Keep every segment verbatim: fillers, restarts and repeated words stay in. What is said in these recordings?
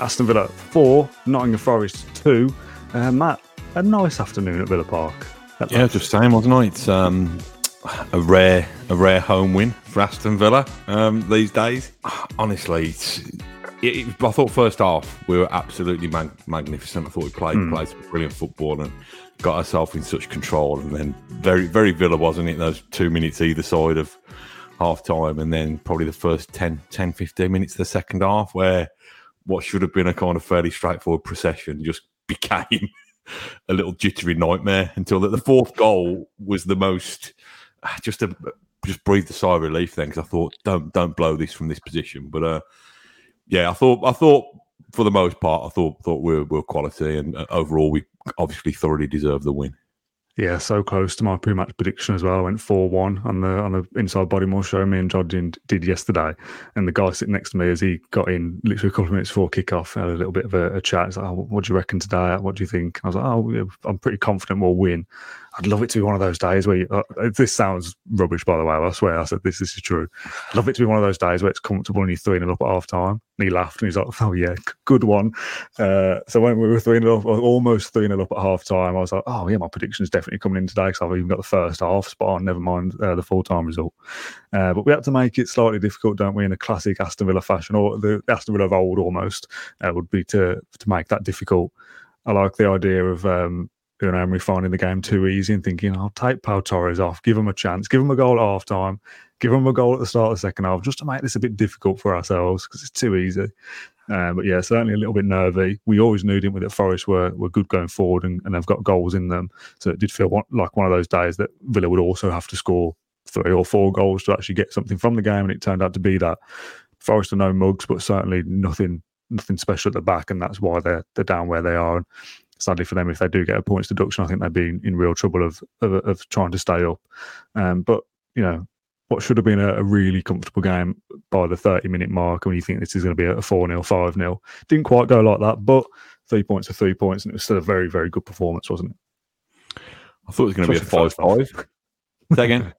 Aston Villa four, Nottingham Forest two. Uh, Matt, a nice afternoon at Villa Park. At yeah, just saying, wasn't it? It's um, a rare, a rare home win for Aston Villa um, these days. Honestly, it's... It, it, I thought first half we were absolutely mag- magnificent. I thought we played mm. played some brilliant football and got ourselves in such control. And then very, very Villa, wasn't it? Those two minutes either side of half time, and then probably the first ten, ten, fifteen minutes of the second half, where what should have been a kind of fairly straightforward procession just became a little jittery nightmare. Until that the fourth goal was the most just a just breathed a sigh of relief then, because I thought don't don't blow this from this position, but. uh Yeah, I thought. I thought for the most part, I thought thought we were, we were quality, and overall, we obviously thoroughly deserved the win. Yeah, so close to my pre-match prediction as well. I went four one on the on the inside body more show me and Jodin did yesterday. And the guy sitting next to me, as he got in literally a couple of minutes before kickoff, had a little bit of a, a chat. He's like, oh, "What do you reckon today? What do you think?" I was like, "Oh, I'm pretty confident we'll win." I'd love it to be one of those days where you, uh, this sounds rubbish, by the way. I swear, I said this. This is true. I'd love it to be one of those days where it's comfortable and you're three nil up at half time. And he laughed and he's like, "Oh yeah, good one." Uh, so when we were three nil up, almost three nil up at half time, I was like, "Oh yeah, my prediction's definitely coming in today because I've even got the first half spot on. Never mind uh, the full time result." Uh, but we had to make it slightly difficult, don't we? In a classic Aston Villa fashion, or the Aston Villa of old, almost uh, would be to to make that difficult. I like the idea of. Um, Unai Emery finding the game too easy and thinking, I'll take Pau Torres off, give him a chance, give him a goal at half-time, give him a goal at the start of the second half, just to make this a bit difficult for ourselves because it's too easy. Uh, but yeah, certainly a little bit nervy. We always knew, didn't we, that Forest were, were good going forward and, and they've got goals in them. So it did feel one, like one of those days that Villa would also have to score three or four goals to actually get something from the game, and it turned out to be that. Forest are no mugs, but certainly nothing nothing special at the back, and that's why they're, they're down where they are. And, sadly for them, if they do get a points deduction, I think they'd be in, in real trouble of, of of trying to stay up. Um, but, you know, what should have been a, a really comfortable game by the thirty-minute mark, when you think this is going to be a four nil, five nil, didn't quite go like that, but three points are three points, and it was still a very, very good performance, wasn't it? I thought it was going to Especially be a five five. Second.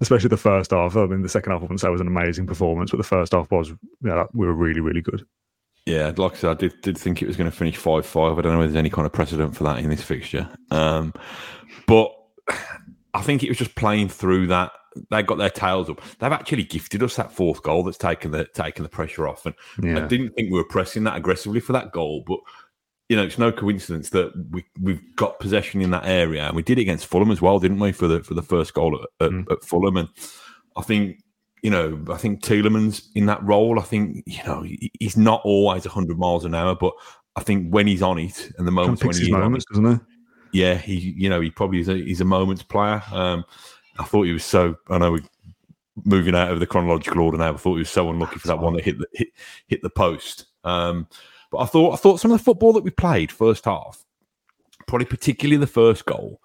Especially the first half. I mean, the second half, I wouldn't say was an amazing performance, but the first half was, yeah, we were really, really good. Yeah, like I said, I did, did think it was going to finish five five. I don't know whether there's any kind of precedent for that in this fixture. Um, but I think it was just playing through that. They got their tails up. They've actually gifted us that fourth goal that's taken the taken the pressure off. And yeah. I didn't think we were pressing that aggressively for that goal. But, you know, it's no coincidence that we, we've got possession in that area. And we did it against Fulham as well, didn't we, for the for the first goal at, at, mm. at Fulham. And I think... You know, I think Tielemans in that role, I think, you know, he's not always one hundred miles an hour, but I think when he's on it and the moments when he's moments, on it, doesn't he? Yeah, he, you know, he probably is a, he's a moments player. Um, I thought he was so, I know we're moving out of the chronological order now, I thought he was so unlucky for that one that hit the, hit, hit the post. Um, but I thought, I thought some of the football that we played first half, probably particularly the first goal,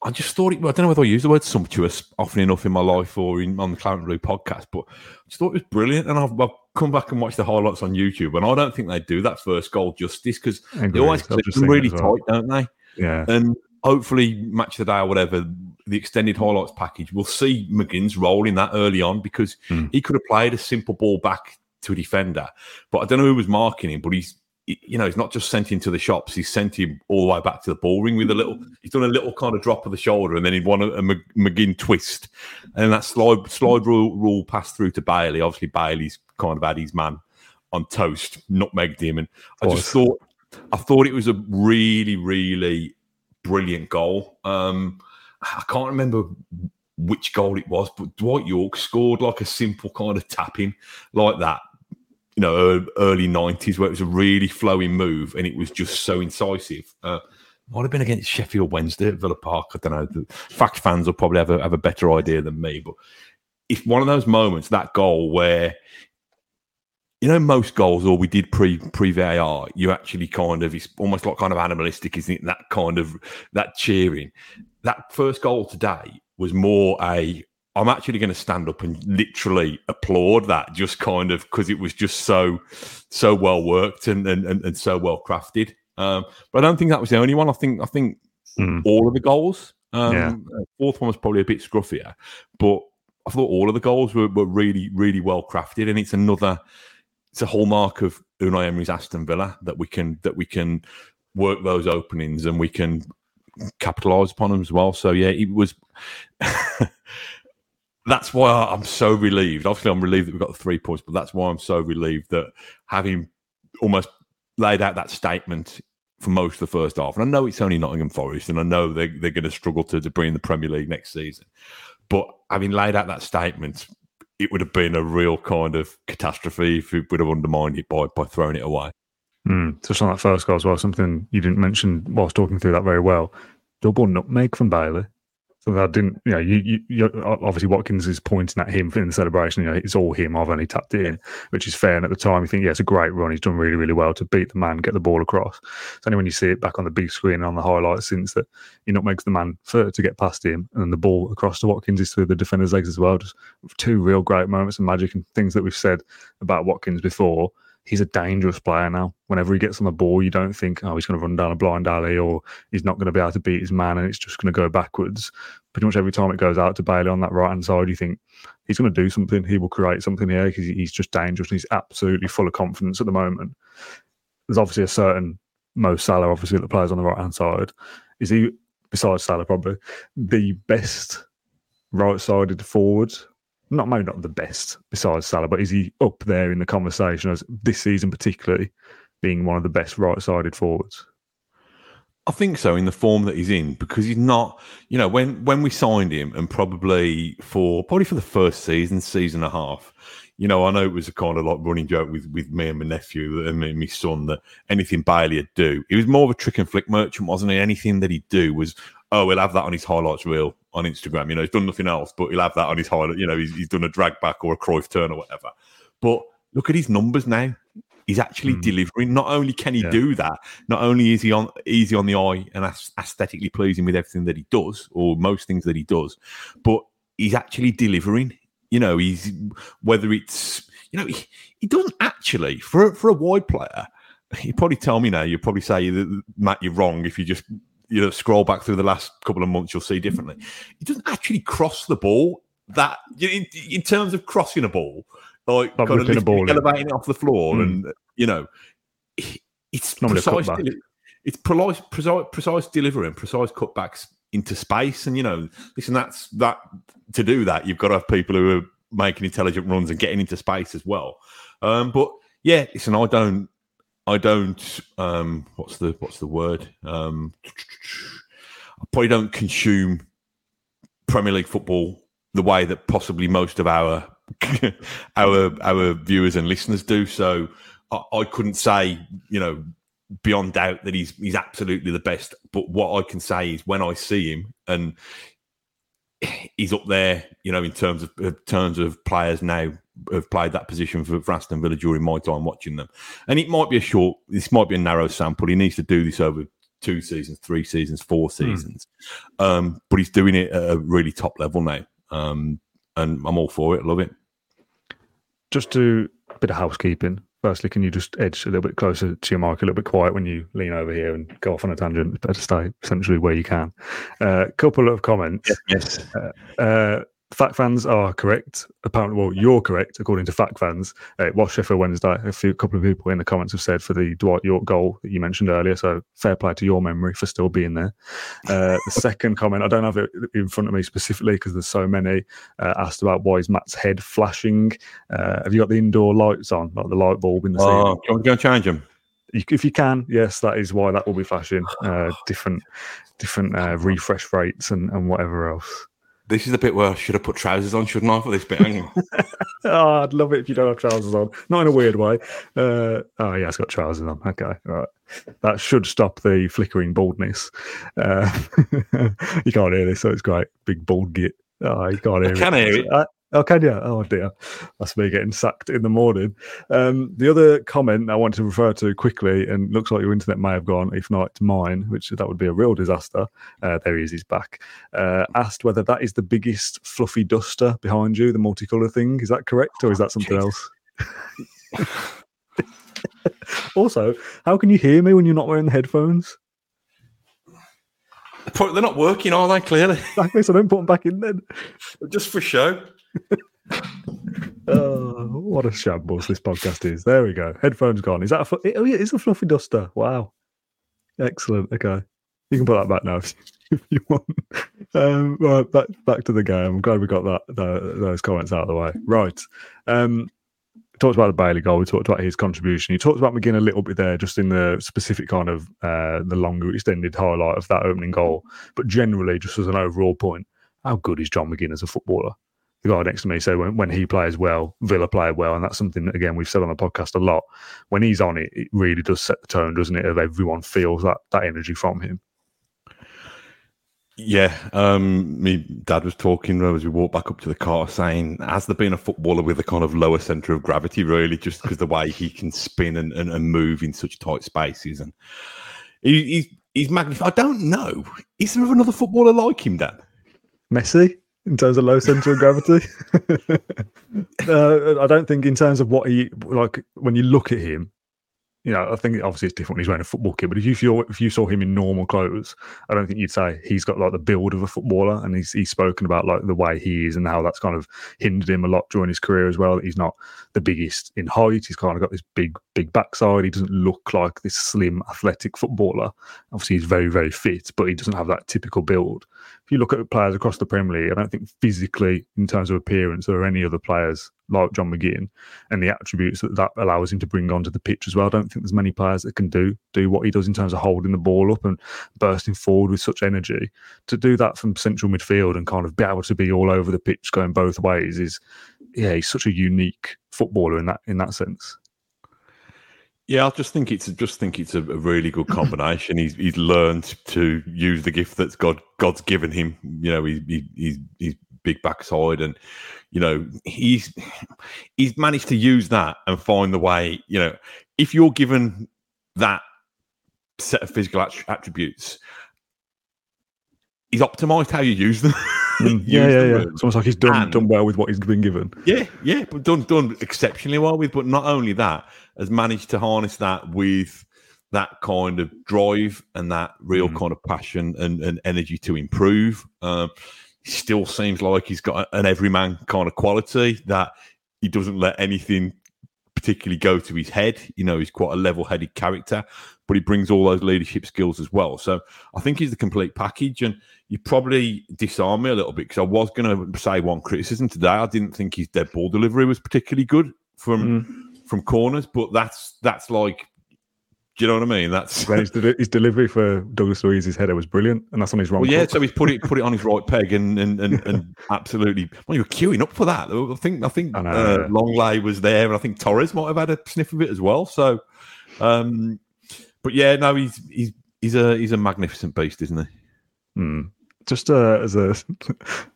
I just thought it, I don't know whether I use the word sumptuous often enough in my life or in, on the Clarence Blue podcast, but I just thought it was brilliant. And I've, I've come back and watched the highlights on YouTube, and I don't think they do that first goal justice because they always clip them really well. Tight, don't they? Yeah. And hopefully, match of the day or whatever, the extended highlights package, we'll see McGinn's role in that early on because mm. he could have played a simple ball back to a defender, but I don't know who was marking him, but he's you know, he's not just sent him to the shops. He's sent him all the way back to the ball ring with a little. He's done a little kind of drop of the shoulder, and then he won a, a McGinn twist, and that slide slide rule, rule passed through to Bailey. Obviously, Bailey's kind of had his man on toast, nutmegged him, and I just thought I thought it was a really, really brilliant goal. Um, I can't remember which goal it was, but Dwight Yorke scored like a simple kind of tapping like that. You know, early nineties, where it was a really flowing move and it was just so incisive. Uh, might have been against Sheffield Wednesday at Villa Park. I don't know. The fact fans will probably have a, have a better idea than me. But it's one of those moments, that goal where, you know, most goals, or we did pre pre V A R, you actually kind of, it's almost like kind of animalistic, isn't it? That kind of, that cheering. That first goal today was more a, I'm actually going to stand up and literally applaud that, just kind of because it was just so, so well worked and and, and so well crafted. Um, but I don't think that was the only one. I think I think mm. all of the goals. Um, yeah. The fourth one was probably a bit scruffier, but I thought all of the goals were, were really, really well crafted. And it's another, it's a hallmark of Unai Emery's Aston Villa that we can that we can work those openings and we can capitalise upon them as well. So yeah, it was. That's why I'm so relieved. Obviously, I'm relieved that we've got the three points, but that's why I'm so relieved that having almost laid out that statement for most of the first half, and I know it's only Nottingham Forest, and I know they're, they're going to struggle to, to bring in the Premier League next season, but having laid out that statement, it would have been a real kind of catastrophe if it would have undermined it by, by throwing it away. Mm, touched on that first goal as well, something you didn't mention whilst talking through that very well. Double nutmeg from Bailey. So that didn't, you know, you, you, you, obviously Watkins is pointing at him in the celebration. You know, it's all him. I've only tapped it in, which is fair. And at the time, you think, yeah, it's a great run. He's done really, really well to beat the man, get the ball across. It's only when you see it back on the big screen and on the highlights since that he nutmegs the man for, to get past him. And then the ball across to Watkins is through the defender's legs as well. Just two real great moments of magic and things that we've said about Watkins before. He's a dangerous player now. Whenever he gets on the ball, you don't think, oh, he's going to run down a blind alley or he's not going to be able to beat his man and it's just going to go backwards. Pretty much every time it goes out to Bailey on that right-hand side, you think he's going to do something. He will create something here because he's just dangerous and he's absolutely full of confidence at the moment. There's obviously a certain Mo Salah, obviously, that plays on the right-hand side. Is he, besides Salah probably, the best right-sided forward? Not maybe not the best besides Salah, but is he up there in the conversation as this season particularly being one of the best right-sided forwards? I think so, in the form that he's in, because he's not, you know, when, when we signed him and probably for probably for the first season, season and a half, you know, I know it was a kind of like running joke with, with me and my nephew and my son that anything Bailey would do, he was more of a trick and flick merchant, wasn't he? Anything that he'd do was, oh, he'll have that on his highlights reel on Instagram. You know, he's done nothing else, but he'll have that on his highlight. You know, he's, he's done a drag back or a Cruyff turn or whatever. But look at his numbers now. He's actually mm. delivering. Not only can he yeah. do that, not only is he on easy on the eye and aesthetically pleasing with everything that he does, or most things that he does, but he's actually delivering. You know, he's whether it's, you know, he, he doesn't actually, for, for a wide player, you probably tell me now, you probably say, Matt, you're wrong if you just, you know, scroll back through the last couple of months, you'll see differently. He doesn't actually cross the ball that, in, in terms of crossing a ball, like kind of lifting a ball elevating it off the floor, mm. and you know, it's precise, deli- it's precise, precise, precise delivering, precise cutbacks into space, and you know, listen, that's that. To do that, you've got to have people who are making intelligent runs and getting into space as well. Um, but yeah, listen, I don't. I don't. Um, what's the what's the word? Um, I probably don't consume Premier League football the way that possibly most of our our our viewers and listeners do. So I, I couldn't say, you know, beyond doubt that he's he's absolutely the best. But what I can say is when I see him, and he's up there, you know, in terms of in terms of players now. Have played that position for, for Aston Villa during my time watching them, and it might be a short, this might be a narrow sample. He needs to do this over two seasons, three seasons, four seasons, mm. um, but he's doing it at a really top level now, um, and I'm all for it. Love it. Just do a bit of housekeeping. Firstly, can you just edge a little bit closer to your mic, a little bit quiet when you lean over here and go off on a tangent? It's better to stay essentially where you can. A uh, couple of comments. Yes. yes. Uh, uh, fact fans are correct. Apparently, well, you're correct, according to fact fans. It was Sheffield Wednesday. A few, couple of people in the comments have said for the Dwight Yorke goal that you mentioned earlier. So fair play to your memory for still being there. Uh, the second comment, I don't have it in front of me specifically because there's so many, uh, asked about why is Matt's head flashing. Uh, have you got the indoor lights on, like the light bulb in the ceiling? Oh, do you want to go change them? If you can, yes, that is why that will be flashing. Uh, different different uh, refresh rates and, and whatever else. This is the bit where I should have put trousers on, shouldn't I, for this bit? Hang on. Oh, I'd love it if you don't have trousers on. Not in a weird way. Uh, oh, yeah, it's got trousers on. Okay, right. That should stop the flickering baldness. Uh, you can't hear this, so it's great. Big bald git. Oh, you can't hear I it. I can hear it. I- Oh, can you? Oh, dear. That's me getting sacked in the morning. Um, the other comment I want to refer to quickly, and looks like your internet may have gone, if not it's mine, which that would be a real disaster. Uh, there he is, he's back. Uh, asked whether that is the biggest fluffy duster behind you, the multicolour thing. Is that correct, or is that something Jesus. else? Also, how can you hear me when you're not wearing the headphones? They're not working, are they, clearly? Exactly, so don't put them back in then. Just for show. Oh, what a shambles this podcast is. There we go. Headphones gone. Is that a fl- oh yeah, it's a fluffy duster. Wow. Excellent. Okay. You can put that back now if you want. Um, right, back, back to the game. I'm glad we got that, that those comments out of the way. Right. Um, we talked about the Bailey goal. We talked about his contribution. You talked about McGinn a little bit there, just in the specific kind of uh, the longer extended highlight of that opening goal. But generally, just as an overall point, how good is John McGinn as a footballer? The guy next to me said when, when he plays well, Villa play well, and that's something that, again, we've said on the podcast a lot. When he's on it, it really does set the tone, doesn't it? Of everyone feels that that energy from him. Yeah, um, me dad was talking as we walked back up to the car, saying, has there been a footballer with a kind of lower centre of gravity, really, just because the way he can spin and, and, and move in such tight spaces? And he, he's, he's magnified. I don't know. Is there another footballer like him, Dan? Messi? In terms of low centre of gravity, uh, I don't think in terms of what he like when you look at him. You know, I think obviously it's different when he's wearing a football kit, but if you feel, if you saw him in normal clothes, I don't think you'd say he's got like the build of a footballer. And he's he's spoken about like the way he is and how that's kind of hindered him a lot during his career as well. That he's not the biggest in height. He's kind of got this big big backside. He doesn't look like this slim athletic footballer. Obviously, he's very very fit, but he doesn't have that typical build. If you look at players across the Premier League, I don't think physically, in terms of appearance, there are any other players like John McGinn and the attributes that that allows him to bring onto the pitch as well. I don't think there's many players that can do do what he does in terms of holding the ball up and bursting forward with such energy. To do that from central midfield and kind of be able to be all over the pitch going both ways is, yeah, he's such a unique footballer in that in that sense. Yeah, I just think it's just think it's a, a really good combination. he's he's learned to use the gift that's God God's given him. You know, he's he, he's he's big backside, and you know he's he's managed to use that and find the way. You know, if you're given that set of physical att- attributes, he's optimised how you use them. Mm, yeah, yeah, yeah. It's almost like he's done and, done well with what he's been given. Yeah, yeah, but done done exceptionally well with. But not only that, has managed to harness that with that kind of drive and that real mm. kind of passion and, and energy to improve. Um, he still seems like he's got an everyman kind of quality that he doesn't let anything particularly go to his head. You know, he's quite a level-headed character, but he brings all those leadership skills as well. So I think he's the complete package, and you probably disarm me a little bit because I was going to say one criticism today. I didn't think his dead ball delivery was particularly good from mm. from corners, but that's that's like, do you know what I mean? That's his, de- his delivery for Douglas Luiz's header was brilliant, and that's on his wrong. Well, yeah, so he's put it put it on his right peg, and and and, and absolutely. Well, you were queuing up for that. I think I think I know, uh, yeah. Longley was there, and I think Torres might have had a sniff of it as well. So, um, but yeah, no, he's he's he's a he's a magnificent beast, isn't he? Mm. Just uh, as a,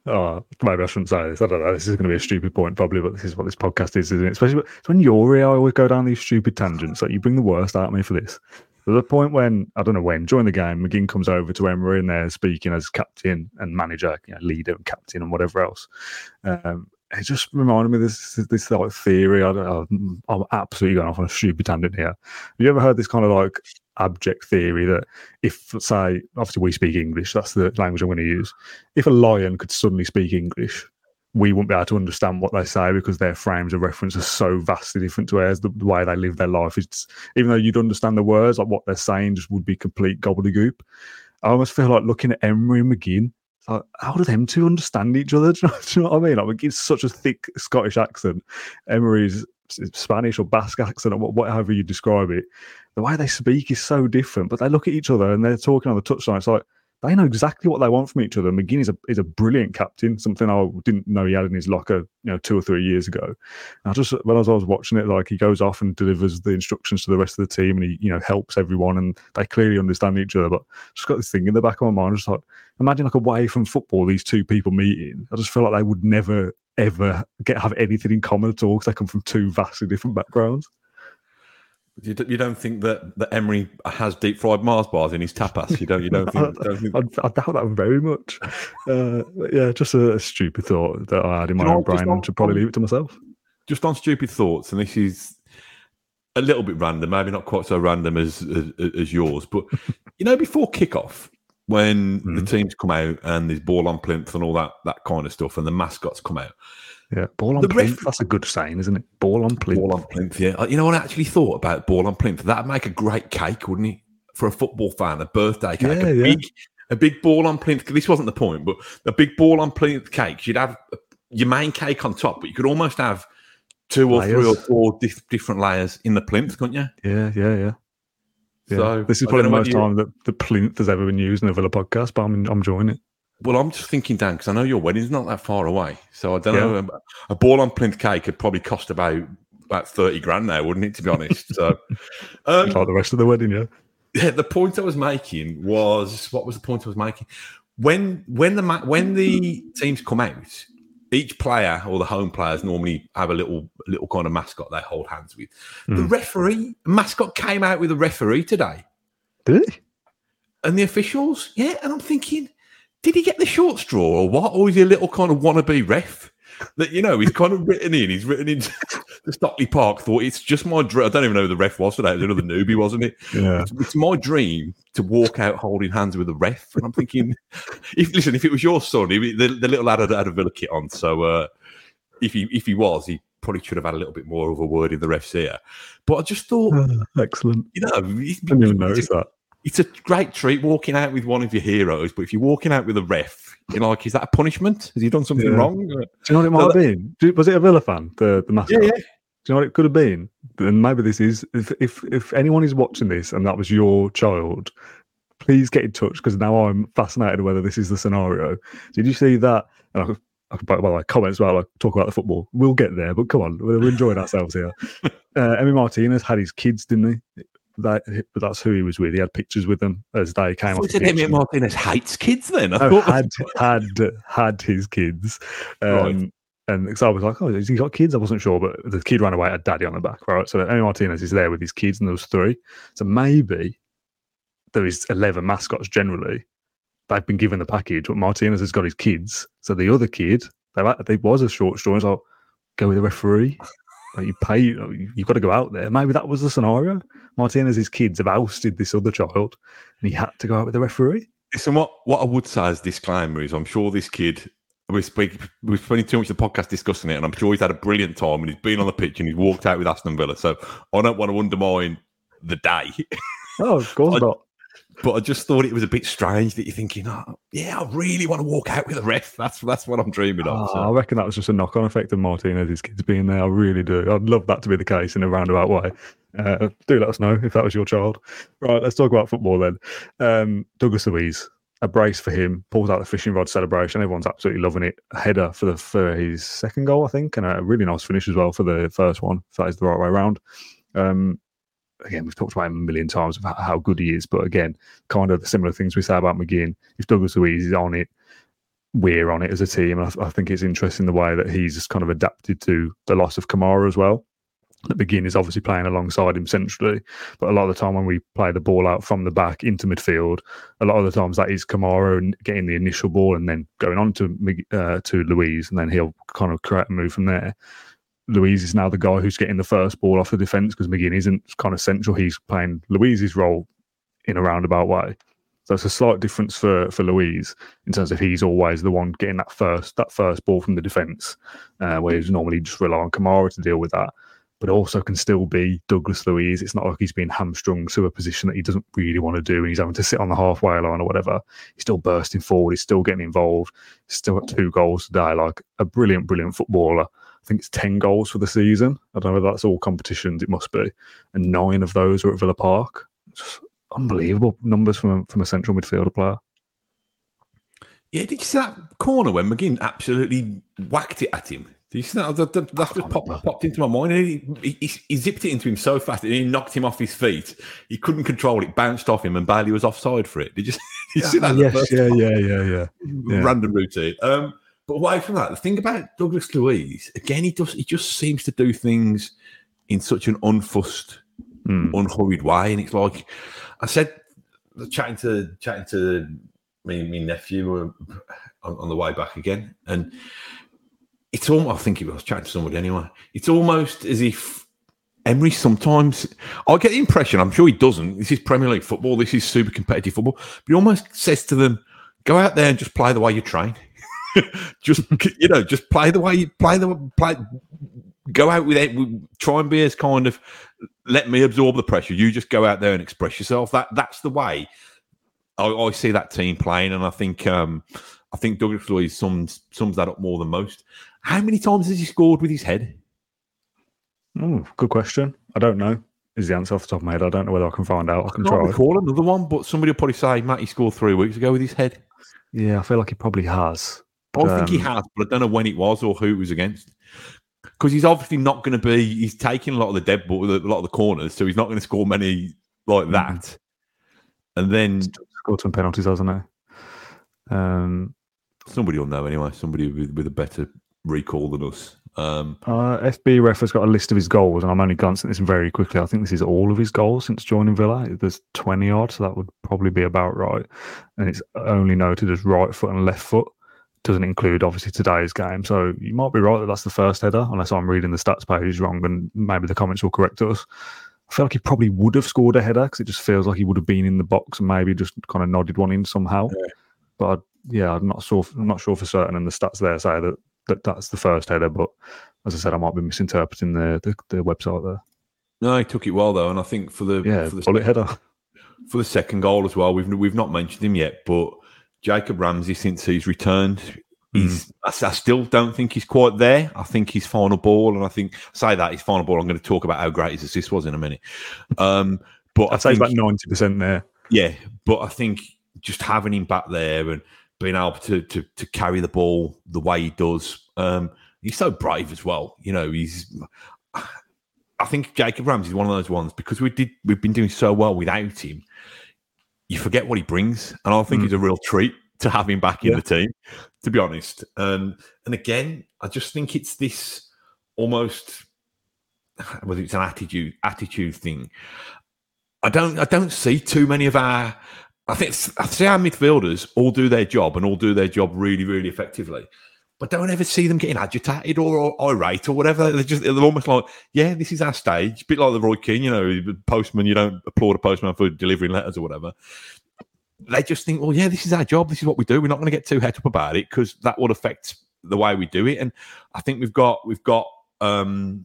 oh, maybe I shouldn't say this. I don't know. This is going to be a stupid point, probably, but this is what this podcast is, isn't it? Especially when you're here, I always go down these stupid tangents. Like, you bring the worst out of me for this. There's a point when, I don't know when, during the game, McGinn comes over to Emery and they're speaking as captain and manager, you know, leader and captain and whatever else. Um, it just reminded me of this, this like theory. I don't know. I'm absolutely going off on a stupid tangent here. Have you ever heard this kind of like abject theory that if, let's say, obviously we speak English, that's the language I'm going to use. If a lion could suddenly speak English, we wouldn't be able to understand what they say because their frames of reference are so vastly different to ours. The, the way they live their life, it's, even though you'd understand the words, like what they're saying just would be complete gobbledygook. I almost feel like looking at Emery and McGinn, like, how do them two understand each other? Do you know, do you know what I mean? Like, McGinn's such a thick Scottish accent. Emery's Spanish or Basque accent, or whatever you describe it. The way they speak is so different, but they look at each other and they're talking on the touchline. It's like, they know exactly what they want from each other. McGinn is a is a brilliant captain, something I didn't know he had in his locker, you know, two or three years ago. And I just, when I was, I was watching it, like, he goes off and delivers the instructions to the rest of the team, and he, you know, helps everyone, and they clearly understand each other. But just got this thing in the back of my mind, just like, imagine like away from football, these two people meeting. I just feel like they would never ever get have anything in common at all because they come from two vastly different backgrounds. You don't think that, that Emery has deep fried Mars bars in his tapas? You don't. You don't think? I, don't think... I, I doubt that very much. Uh, yeah, just a, a stupid thought that I had in my own brain, and should probably leave it to myself. Just on stupid thoughts, and this is a little bit random, maybe not quite so random as as, as yours, but you know, before kickoff, when mm-hmm. the teams come out and there's ball on plinth and all that that kind of stuff, and the mascots come out. Yeah, ball on the plinth, ref- that's a good saying, isn't it? Ball on plinth. Ball on plinth, yeah. You know what I actually thought about ball on plinth? That'd make a great cake, wouldn't it? For a football fan, a birthday cake. Yeah, a, yeah. Big, a big ball on plinth. This wasn't the point, but a big ball on plinth cake. You'd have your main cake on top, but you could almost have two or layers. three or four dif- different layers in the plinth, couldn't you? Yeah, yeah, yeah. yeah. So this is probably the most you... time that the plinth has ever been used in a Villa podcast, but I'm, I'm enjoying it. Well, I'm just thinking, Dan, because I know your wedding's not that far away. So I don't yeah. know. Um, a ball on plinth cake could probably cost about about thirty grand now, wouldn't it? To be honest, so um, like the rest of the wedding, yeah. Yeah. The point I was making was what was the point I was making? When when the when the teams come out, each player or the home players normally have a little little kind of mascot they hold hands with. Mm. The referee mascot came out with a referee today. Did he? And the officials, yeah. And I'm thinking, did he get the short straw or what? Or is he a little kind of wannabe ref that, you know, he's kind of written in? He's written in the Stockley Park thought, it's just my dream. I don't even know who the ref was today. It was another newbie, wasn't it? Yeah. It's, it's my dream to walk out holding hands with a ref. And I'm thinking, if listen, if it was your son, he, the, the little lad had, had a Villa kit on. So uh, if he if he was, he probably should have had a little bit more of a word in the ref's ear. But I just thought, uh, excellent. You know, he, I didn't even notice that. It's a great treat walking out with one of your heroes, but if you're walking out with a ref, you're like, is that a punishment? Has he done something yeah. wrong? Do you know what it might so that, have been? Was it a Villa fan, the, the mascot? Yeah, yeah. Do you know what it could have been? And maybe this is, if, if, if anyone is watching this and that was your child, please get in touch, because now I'm fascinated whether this is the scenario. Did you see that? And I could, I could by the way, comments about like, talk about the football. We'll get there, but come on, we're enjoying ourselves here. uh, Emi Martinez had his kids, didn't he? That, but that's who he was with. He had pictures with them as they came. So did Emi Martinez hates kids then? I no, thought had had had his kids, um, right. and because so I was like, oh, has he got kids? I wasn't sure, but the kid ran away, had daddy on the back, right? So Emi Martinez is there with his kids, and there was three. So maybe there is eleven mascots generally. They've been given the package, but Martinez has got his kids. So the other kid, there they was a short story. So like, go with the referee. Like you pay, you've got to go out there. Maybe that was the scenario. Martinez's kids have ousted this other child and he had to go out with the referee. Listen, what, what I would say as disclaimer is I'm sure this kid, we're, speaking, we're spending too much of the podcast discussing it, and I'm sure he's had a brilliant time and he's been on the pitch and he's walked out with Aston Villa. So I don't want to undermine the day. Oh, of course I, not. But I just thought it was a bit strange that you're thinking, oh, yeah, I really want to walk out with a ref. That's that's what I'm dreaming oh, of. So. I reckon that was just a knock-on effect of Martinez's kids being there. I really do. I'd love that to be the case in a roundabout way. Uh, do let us know if that was your child. Right, let's talk about football then. Um, Douglas Luiz, a brace for him, pulls out the fishing rod celebration. Everyone's absolutely loving it. A header for, the, for his second goal, I think, and a really nice finish as well for the first one, if that is the right way around. Um Again, we've talked about him a million times about how good he is, but again, kind of the similar things we say about McGinn. If Douglas Luiz is on it, we're on it as a team. And I, I think it's interesting the way that he's just kind of adapted to the loss of Kamara as well. That McGinn is obviously playing alongside him centrally, but a lot of the time when we play the ball out from the back into midfield, a lot of the times that is Kamara getting the initial ball and then going on to uh, to Luiz, and then he'll kind of create a move from there. Luiz is now the guy who's getting the first ball off the defence because McGinn isn't kind of central. He's playing Luiz's role in a roundabout way. There's a slight difference for for Luiz in terms of he's always the one getting that first that first ball from the defence, uh, where he's normally just rely on Kamara to deal with that, but also can still be Douglas Luiz. It's not like he's being hamstrung to a position that he doesn't really want to do and he's having to sit on the halfway line or whatever. He's still bursting forward. He's still getting involved. He's still got two goals today. Like a brilliant, brilliant footballer. I think it's ten goals for the season. I don't know if that's all competitions. It must be. And nine of those were at Villa Park. Just unbelievable numbers from a, from a central midfielder player. Yeah, did you see that corner when McGinn absolutely whacked it at him? Did you see that? That, that, that just pop, popped into my mind. He, he, he zipped it into him so fast and he knocked him off his feet. He couldn't control it, bounced off him, and Bailey was offside for it. Did you, did you see that? Yes, yeah, yeah, yeah, yeah, yeah. Random routine. Um, But away from that, the thing about Douglas Luiz, again, he does—he just seems to do things in such an unfussed, mm. unhurried way. And it's like I said, chatting to chatting to me, me nephew on, on the way back again, and it's almost—I think it was chatting to somebody anyway. It's almost as if Emery sometimes, I get the impression, I'm sure he doesn't. This is Premier League football. This is super competitive football. But he almost says to them, "Go out there and just play the way you train." just you know, just play the way you play the play. Go out with it. Try and be as kind of let me absorb the pressure. You just go out there and express yourself. That that's the way I, I see that team playing, and I think um, I think Douglas Luiz sums sums that up more than most. How many times has he scored with his head? Oh, good question. I don't know. Is the answer off the top of my head? I don't know whether I can find out. I can I try. Recall another one, but somebody will probably say, "Matt, he scored three weeks ago with his head." Yeah, I feel like he probably has. I think um, he has, but I don't know when it was or who it was against. Because he's obviously not going to be. He's taking a lot of the dead ball, a lot of the corners, so he's not going to score many like that. And then scored some penalties, hasn't he? Um, somebody will know anyway. Somebody with, with a better recall than us. Um, uh, F B Ref has got a list of his goals, and I'm only glancing at this very quickly. I think this is all of his goals since joining Villa. There's twenty odd, so that would probably be about right. And it's only noted as right foot and left foot. Doesn't include, obviously, today's game. So you might be right that that's the first header, unless I'm reading the stats page wrong and maybe the comments will correct us. I feel like he probably would have scored a header because it just feels like he would have been in the box and maybe just kind of nodded one in somehow. Yeah. But, I'd, yeah, I'm not, sure, I'm not sure for certain. And the stats there say that, that that's the first header. But as I said, I might be misinterpreting the, the, the website there. No, he took it well, though. And I think for the... Yeah, for the bullet header. For the second goal as well, we've we've not mentioned him yet, but... Jacob Ramsey, since he's returned, he's, mm. I, I still don't think he's quite there. I think his final ball, and I think, say that, his final ball, I'm going to talk about how great his assist was in a minute. Um, but I'd I say think, about ninety percent there. Yeah, but I think just having him back there and being able to to, to carry the ball the way he does, um, he's so brave as well. You know, he's... I think Jacob Ramsey is one of those ones, because we did, we've been doing so well without him, you forget what he brings, and I think mm. it's a real treat to have him back in yeah. the team, to be honest. Um, and again, I just think it's this almost, whether it's an attitude attitude thing. I don't I don't see too many of our. I think I see our midfielders all do their job and all do their job really really effectively, but don't ever see them getting agitated or, or irate or whatever. They're just they're almost like yeah, this is our stage. A bit like the Roy Keane, you know, postman. You don't applaud a postman for delivering letters or whatever. They just think, well, yeah, this is our job. This is what we do. We're not going to get too het up about it because that would affect the way we do it. And I think we've got we've got um,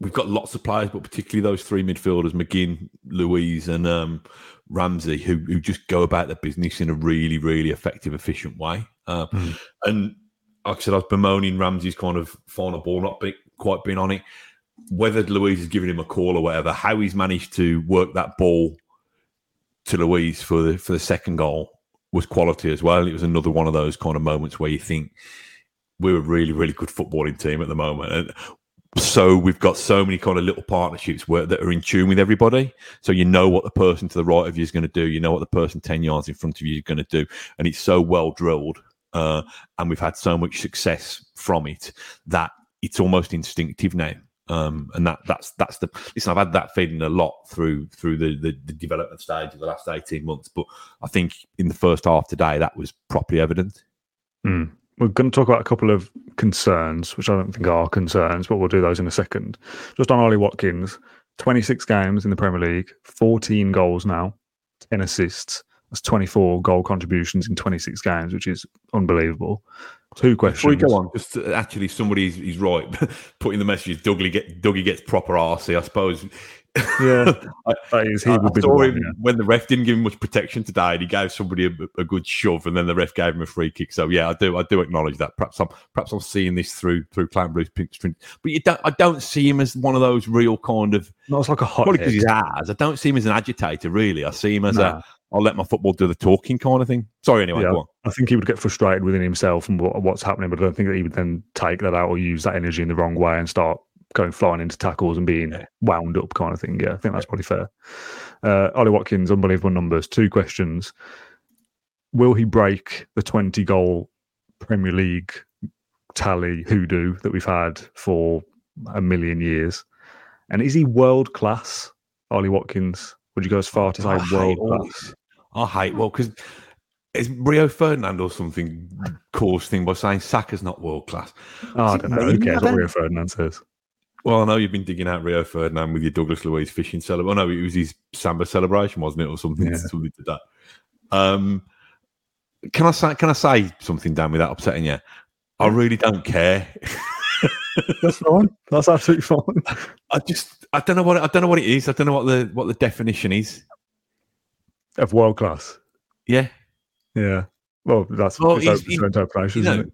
we've got lots of players, but particularly those three midfielders, McGinn, Luiz, and um, Ramsey, who who just go about their business in a really, really effective, efficient way. Uh, mm. And like I said, I was bemoaning Ramsey's kind of final ball not be, quite being on it. Whether Luiz has given him a call or whatever, how he's managed to work that ball to Luiz for the for the second goal was quality as well. It was another one of those kind of moments where you think we're a really, really good footballing team at the moment, and so we've got so many kind of little partnerships where, that are in tune with everybody. So you know what the person to the right of you is going to do, you know what the person ten yards in front of you is going to do, and it's so well drilled. Uh, and we've had so much success from it that it's almost instinctive now. Um, and that that's that's the listen. I've had that feeling a lot through through the, the, the development stage of the last eighteen months, but I think in the first half today that was properly evident. Mm. We're going to talk about a couple of concerns, which I don't think are concerns, but we'll do those in a second. Just on Ollie Watkins, twenty-six games in the Premier League, fourteen goals now. ten assists. That's twenty-four goal contributions in twenty-six games, which is unbelievable. Two questions. Before we go on, just actually, somebody is right. Putting the message, Dougie, get, Dougie gets proper R C, I suppose. Yeah, I, that is, he I, would I be saw the him, one, yeah. When the ref didn't give him much protection today, and he gave somebody a, a good shove, and then the ref gave him a free kick. So yeah, I do, I do acknowledge that. Perhaps I'm, perhaps I'm seeing this through through Clan Blue's pink string, but you don't, I don't see him as one of those real kind of. No, it's like a hot. Probably because he's as. I don't see him as an agitator. Really, I see him as nah. a. I'll let my football do the talking kind of thing. Sorry, anyway. Yeah, go on. I think he would get frustrated within himself and what, what's happening, but I don't think that he would then take that out or use that energy in the wrong way and start going flying into tackles and being yeah. wound up kind of thing. Yeah, I think that's yeah. probably fair. Uh, Ollie Watkins, unbelievable numbers. Two questions. Will he break the twenty-goal Premier League tally hoodoo that we've had for a million years? And is he world-class, Ollie Watkins? Would you go as far to say world-class? I hate, well, because it's Rio Ferdinand or something caused thing by saying Saka's not world class. Oh, I don't know. Who cares what Rio Ferdinand says? Well, I know you've been digging out Rio Ferdinand with your Douglas Luiz fishing celebration. Oh, no, it was his Samba celebration, wasn't it? Or something, yeah. something to that. Um, can I say, can I say something, Dan, without upsetting you? I really don't care. That's fine. That's absolutely fine. I just, I don't know what, I don't know what it is. I don't know what the, what the definition is. Of world class, yeah, yeah. Well, that's well, it's he's, open to interpretation, you know, isn't it?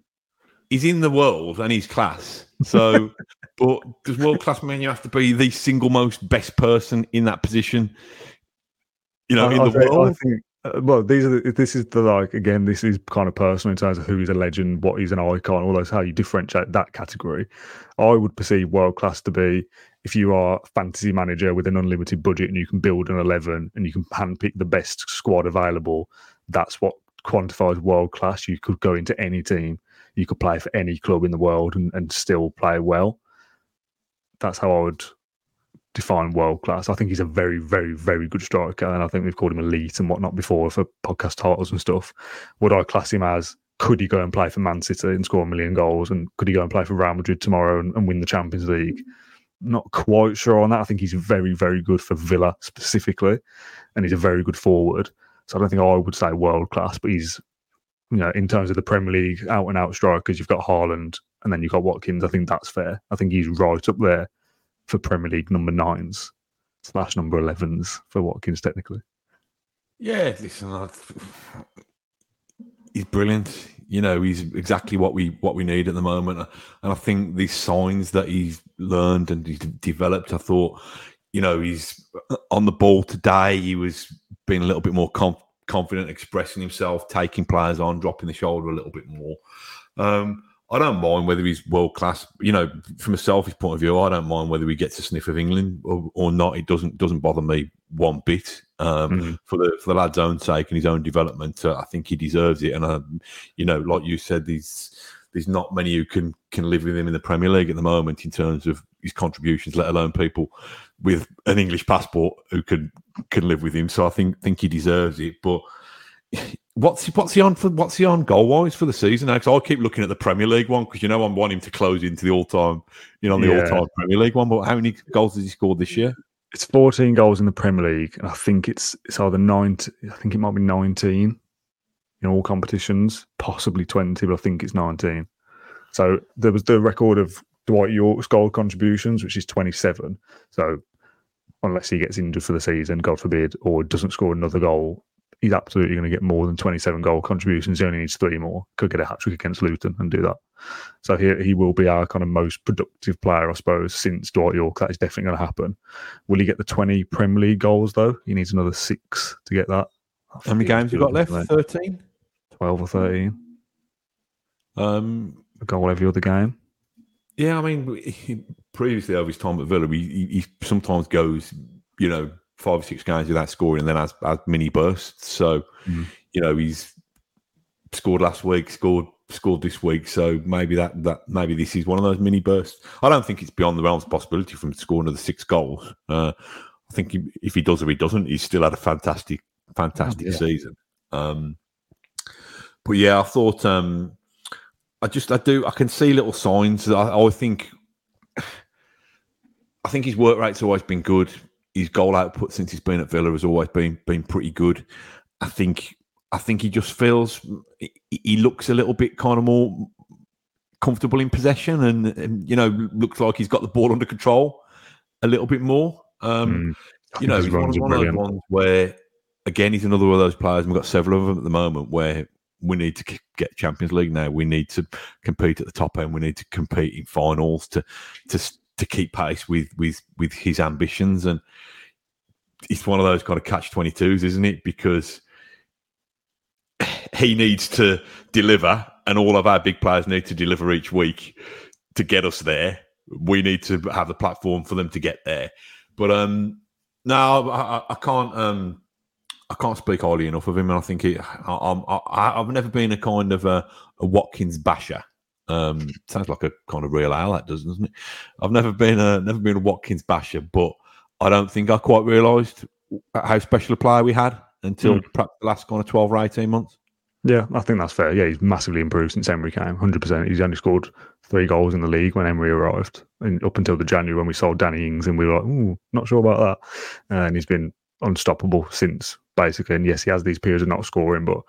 He's in the world and he's class. So, but does world class mean you have to be the single most best person in that position? You know, I, in I the think, world. I think, uh, well, these are the, this is the like again. This is kind of personal in terms of who is a legend, what is an icon, all those. How you differentiate that category? I would perceive world class to be. If you are a fantasy manager with an unlimited budget and you can build an eleven and you can handpick the best squad available, that's what quantifies world class. You could go into any team, you could play for any club in the world and, and still play well. That's how I would define world class. I think he's a very, very, very good striker, and I think we've called him elite and whatnot before for podcast titles and stuff. Would I class him as? Could he go and play for Man City and score a million goals? And could he go and play for Real Madrid tomorrow and, and win the Champions League? Not quite sure on that. I think he's very, very good for Villa specifically, and he's a very good forward. So I don't think I would say world class, but he's, you know, in terms of the Premier League out and out strikers, you've got Haaland and then you've got Watkins. I think that's fair. I think he's right up there for Premier League number nines slash number elevens for Watkins technically. Yeah, listen, I, he's brilliant. You know, he's exactly what we what we need at the moment, and I think these signs that he's learned and he's developed. I thought, you know, he's on the ball today. He was being a little bit more com- confident, expressing himself, taking players on, dropping the shoulder a little bit more. Um, I don't mind whether he's world class. You know, from a selfish point of view, I don't mind whether he gets a sniff of England or, or not. It doesn't doesn't bother me one bit. Um, mm-hmm. For the for the lad's own sake and his own development, uh, I think he deserves it. And uh, you know, like you said, there's there's not many who can can live with him in the Premier League at the moment in terms of his contributions, let alone people with an English passport who can can live with him. So I think think he deserves it. But what's what's he on for? What's he on goal wise for the season? Because I keep looking at the Premier League one because you know I want him to close into the all time, you know, on the yeah. all time Premier League one. But how many goals has he scored this year? It's fourteen goals in the Premier League, and I think it's it's either nineteen. I think it might be nineteen in all competitions, possibly twenty, but I think it's nineteen. So there was the record of Dwight Yorke's goal contributions, which is twenty-seven. So unless he gets injured for the season, God forbid, or doesn't score another goal, he's absolutely going to get more than twenty-seven goal contributions. He only needs three more. Could get a hat-trick against Luton and do that. So he, he will be our kind of most productive player, I suppose, since Dwight Yorke. That is definitely going to happen. Will he get the twenty Premier League goals, though? He needs another six to get that. How many games have you got left? thirteen? twelve or thirteen. Um, a goal every other game. Yeah, I mean, he, previously over his time at Villa, he, he, he sometimes goes, you know, five or six games without scoring and then has, has mini bursts. So, mm. you know, he's scored last week, scored scored this week. So maybe that, that maybe this is one of those mini bursts. I don't think it's beyond the realms of possibility for him to score another six goals. Uh, I think he, if he does or he doesn't, he's still had a fantastic, fantastic oh, yeah. season. Um, but yeah, I thought um, I just I do I can see little signs. I, I think I think his work rate's always been good. his goal output since he's been at Villa has always been been pretty good. I think I think he just feels he looks a little bit kind of more comfortable in possession, and, and you know, looks like he's got the ball under control a little bit more. Um, mm, you know, he's one of those ones where, again, he's another one of those players. We've got several of them at the moment where we need to get Champions League now. We need to compete at the top end. We need to compete in finals to to to keep pace with with with his ambitions. And it's one of those kind of catch twenty-twos, isn't it? Because he needs to deliver, and all of our big players need to deliver each week to get us there. We need to have the platform for them to get there. But um, no, I, I can't. Um, I can't speak highly enough of him, and I think he, I, I'm, I, I've never been a kind of a, a Watkins basher. Um, sounds like a kind of real owl, that does, doesn't it? I've never been a never been a Watkins basher, but I don't think I quite realised how special a player we had until mm. perhaps the last kind of twelve or eighteen months. Yeah, I think that's fair. Yeah, he's massively improved since Emery came, one hundred percent. He's only scored three goals in the league when Emery arrived, and up until the January when we sold Danny Ings, and we were like, ooh, not sure about that. And he's been unstoppable since, basically. And yes, he has these periods of not scoring, but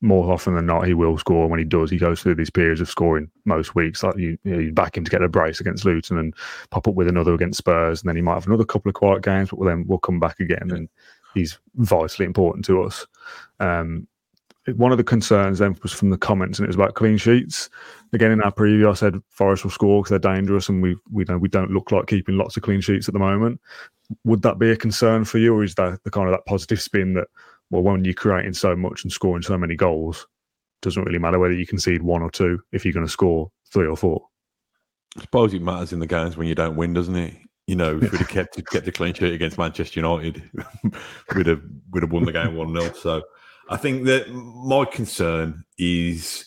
more often than not, he will score. When he does, he goes through these periods of scoring most weeks. Like you, you know, you back him to get a brace against Luton and pop up with another against Spurs, and then he might have another couple of quiet games, but then we'll come back again. Yeah. And he's vitally important to us. Um, One of the concerns then was from the comments, and it was about clean sheets. Again, in our preview, I said Forest will score because they're dangerous, and we we know we don't look like keeping lots of clean sheets at the moment. Would that be a concern for you, or is that the kind of that positive spin that, well, when you're creating so much and scoring so many goals, doesn't really matter whether you concede one or two if you're going to score three or four? I suppose it matters in the games when you don't win, doesn't it? You know, if we'd have kept kept the clean sheet against Manchester United, we'd have we'd have won the game one nil. So. I think that my concern is,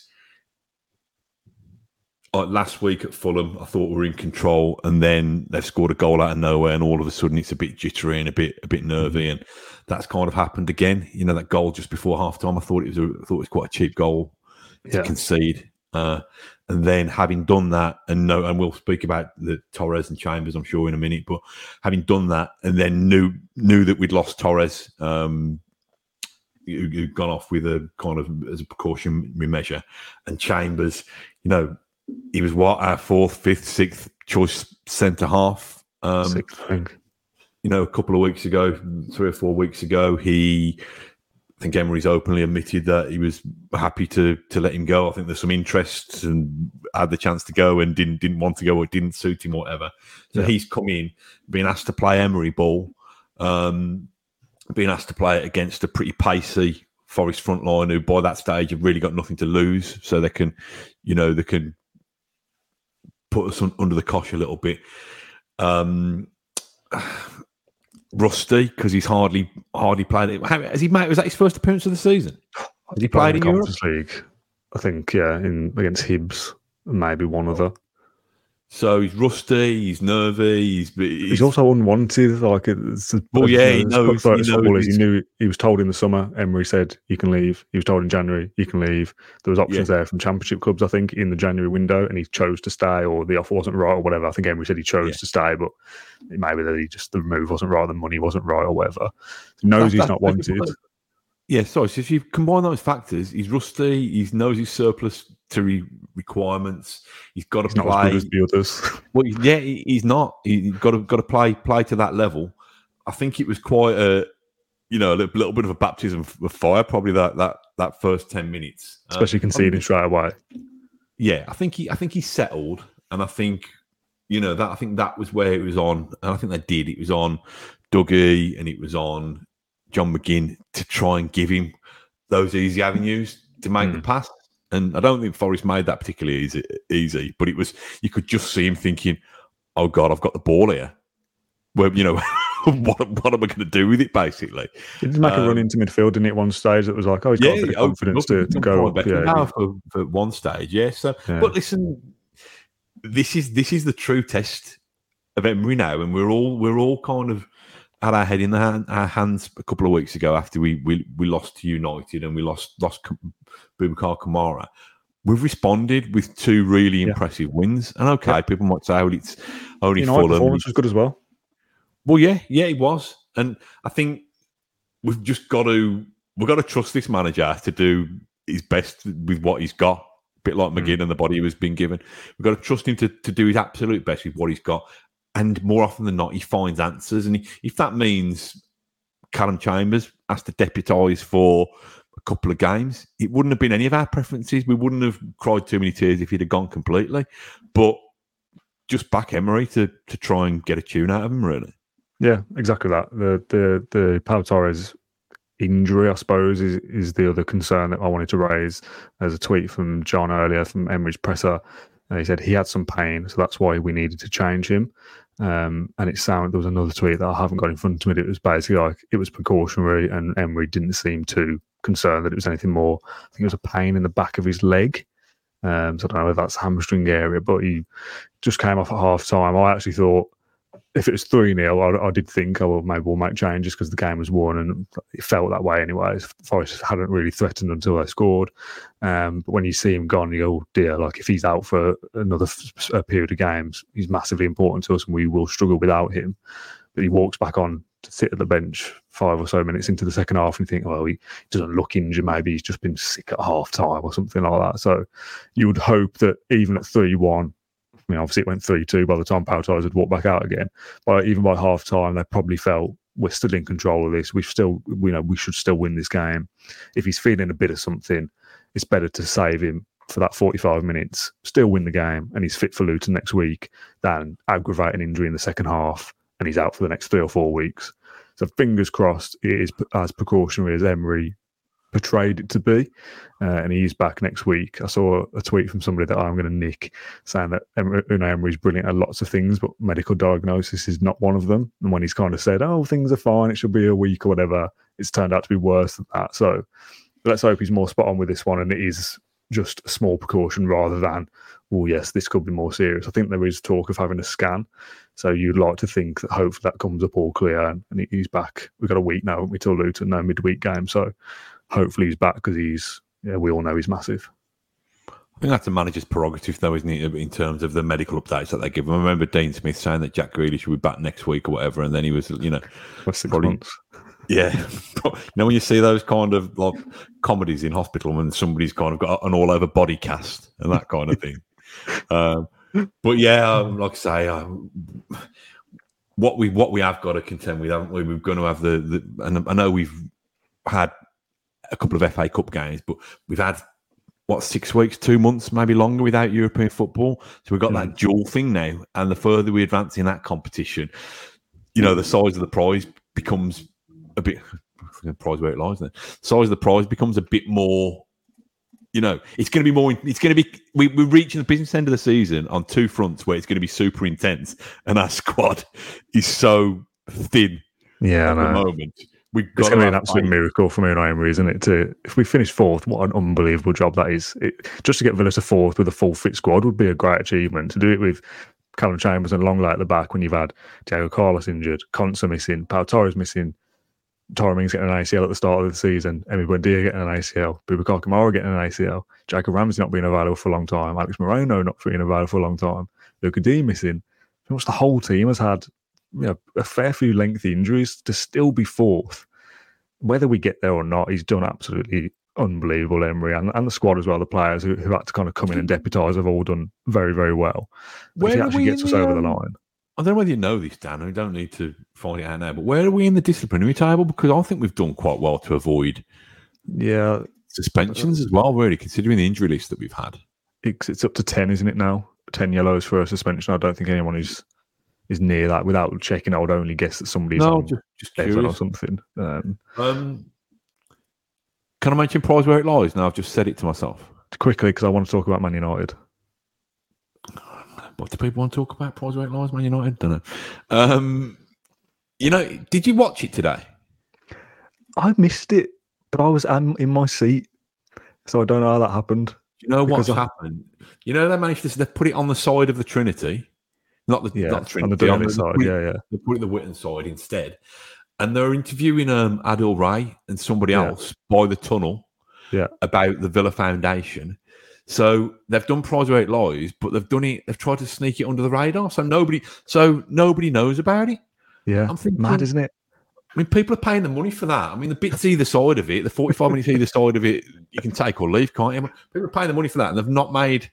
like last week at Fulham, I thought we were in control, and then they've scored a goal out of nowhere, and all of a sudden it's a bit jittery and a bit a bit nervy, and that's kind of happened again. You know, that goal just before half time, I thought it was a, I thought it was quite a cheap goal to yeah. concede, uh, and then having done that, and no, and we'll speak about the Torres and Chambers, I'm sure, in a minute, but having done that, and then knew knew that we'd lost Torres. Um, who'd gone off with a kind of as a precautionary measure, and Chambers, you know, he was what our fourth, fifth, sixth choice centre half. Um, Sixth, I think. You know, a couple of weeks ago, three or four weeks ago, he, I think Emery's openly admitted that he was happy to to let him go. I think there's some interest and had the chance to go and didn't didn't want to go, or it didn't suit him or whatever. So yeah. he's come in, being asked to play Emery ball. Um, being asked to play it against a pretty pacey Forest front line who by that stage have really got nothing to lose, so they can, you know, they can put us un- under the cosh a little bit. Um, rusty, because he's hardly hardly played it. How, has he made, was that his first appearance of the season? Has he played in the Conference League? I think, yeah, in against Hibs, maybe one other. So he's rusty, he's nervy, he's he's, he's also unwanted. Like, it's, well, yeah, he knows. He, knows. he knew. He was told in the summer. Emery said you can leave. He was told in January you can leave. There was options yeah. there from Championship clubs, I think, in the January window, and he chose to stay, or the offer wasn't right, or whatever. I think Emery said he chose yeah. to stay, but it may be that he just the move wasn't right, the money wasn't right, or whatever. He knows that, he's not wanted. Yeah, sorry. So if you combine those factors, he's rusty. He knows he's surplus to requirements. He's got to he's play. Not as good as the others. Well, yeah, he's not. He's got to got to play play to that level. I think it was quite a, you know, a little, little bit of a baptism of fire, probably that that, that first ten minutes, especially um, conceding straight away. Yeah, I think he I think he settled, and I think you know that I think that was where it was on, and I think they did. It was on Dougie, and it was on John McGinn to try and give him those easy avenues to make mm. the pass. And I don't think Forrest made that particularly easy, easy, but it was, you could just see him thinking, oh God, I've got the ball here. Well, you know, what, what am I going to do with it, basically? It did make um, a run into midfield, didn't it, at one stage? That was like, oh, he's got yeah, a bit of confidence to, to go up. Yeah, now for, for one stage, yeah. So, yeah. But listen, this is this is the true test of Emery now, and we're all we're all kind of had our head in the hand, our hands a couple of weeks ago after we we, we lost to United and we lost lost Boubacar Kamara. We've responded with two really yeah. impressive wins. And okay, yeah. people might say, "Oh, it's only Fulham." United performance was good as well. Well, yeah, yeah, it was. And I think we've just got to we've got to trust this manager to do his best with what he's got. A bit like McGinn mm. and the body he was being given. We've got to trust him to, to do his absolute best with what he's got. And more often than not, he finds answers. And he, if that means Callum Chambers has to deputise for a couple of games, it wouldn't have been any of our preferences. We wouldn't have cried too many tears if he'd have gone completely. But just back Emery to to try and get a tune out of him, really. Yeah, exactly that. The the the Pau Torres injury, I suppose, is, is the other concern that I wanted to raise. There's a tweet from John earlier from Emery's presser. And he said he had some pain, so that's why we needed to change him. Um, and it sounded, there was another tweet that I haven't got in front of me. That it was basically like it was precautionary, and Emery didn't seem too concerned that it was anything more. I think it was a pain in the back of his leg. Um, so I don't know if that's hamstring area, but he just came off at half time. I actually thought if it was three nil, I, I did think, oh, well, maybe we'll make changes because the game was won, and it felt that way anyway. Forest hadn't really threatened until they scored. Um, but when you see him gone, you go, oh dear, like if he's out for another f- a period of games, he's massively important to us and we will struggle without him. But he walks back on to sit at the bench five or so minutes into the second half, and you think, well, he doesn't look injured, maybe he's just been sick at half time or something like that. So you would hope that even at three one, I mean obviously it went three two by the time Pau Torres had walked back out again, but even by half time they probably felt we're still in control of this, we still, you know, we should still win this game. If he's feeling a bit of something, it's better to save him for that forty-five minutes, still win the game, and he's fit for Luton next week than aggravate an injury in the second half and he's out for the next three or four weeks. So fingers crossed it is as precautionary as Emery portrayed it to be. Uh, and he's back next week. I saw a tweet from somebody that I'm going to nick saying that Unai Emery's brilliant at lots of things, but medical diagnosis is not one of them. And when he's kind of said, oh, things are fine, it should be a week or whatever, it's turned out to be worse than that. So let's hope he's more spot on with this one and it is just a small precaution rather than, oh yes, this could be more serious. I think there is talk of having a scan, so you'd like to think that hopefully that comes up all clear and he's back. We've got a week now, haven't we, till Luton, no midweek game, so hopefully he's back because he's, yeah, we all know he's massive. I think that's a manager's prerogative though, isn't it, in terms of the medical updates that they give him. I remember Dean Smith saying that Jack Grealish will be back next week or whatever, and then he was, you know, that's six probably, months. Yeah. You know, when you see those kind of like comedies in hospital when somebody's kind of got an all-over body cast and that kind of thing. Um, but yeah, um, like I say, um, what we what we have got to contend with, haven't we? We're going to have the, the... And I know we've had a couple of F A Cup games, but we've had, what, six weeks, two months, maybe longer without European football. So we've got mm. that dual thing now. And the further we advance in that competition, you know, the size of the prize becomes... a bit the prize where it lies then. Size of the prize becomes a bit more, you know, it's going to be more, it's going to be, we, we're reaching the business end of the season on two fronts where it's going to be super intense and our squad is so thin yeah, at the moment. We've got it's going to be an absolute miracle for Unai Emery, isn't it? To, if we finish fourth, what an unbelievable job that is. It, just to get Villa to fourth with a full fit squad would be a great achievement. To do it with Callum Chambers and Longley at the back when you've had Diego Carlos injured, Konsa missing, Pau Torres missing, Torres getting an A C L at the start of the season, Emi Buendia getting an A C L, Boubacar Kamara getting an A C L, Jacob Ramsey not being available for a long time, Alex Moreno not being available for a long time, Luca D missing. Pretty much the whole team has had, you know, a fair few lengthy injuries to still be fourth. Whether we get there or not, he's done absolutely unbelievable, Emery, and, and the squad as well. The players who, who had to kind of come in and deputise have all done very, very well. He actually gets us the, over the line. I don't know whether you know this, Dan. We don't need to find it out now. But where are we in the disciplinary table? Because I think we've done quite well to avoid, yeah, suspensions as well. Really, considering the injury list that we've had, it's, it's up to ten, isn't it now? Ten yellows for a suspension. I don't think anyone is is near that. Without checking, I would only guess that somebody's no, on just, just curious or something. Um, um, can I mention prize where it lies? Now I've just said it to myself quickly because I want to talk about Man United. What do people want to talk about? Prize where it lies, Man United? Don't know. Um, you know, did you watch it today? I missed it, but I was in my seat, so I don't know how that happened. You know what's I... happened? You know they managed to they put it on the side of the Trinity, not the yeah, not Trinity on the, on the side. It, yeah, yeah. They put it the Whitten side instead, and they're interviewing um, Adil Ray and somebody yeah. else by the tunnel, yeah, about the Villa Foundation. So they've done prize where it lies, but they've done it. They've tried to sneak it under the radar, so nobody, so nobody knows about it. Yeah, I'm thinking, mad, isn't it? I mean, people are paying the money for that. I mean, the bits either side of it, the forty-five minutes either side of it, you can take or leave, can't you? People are paying the money for that, and they've not made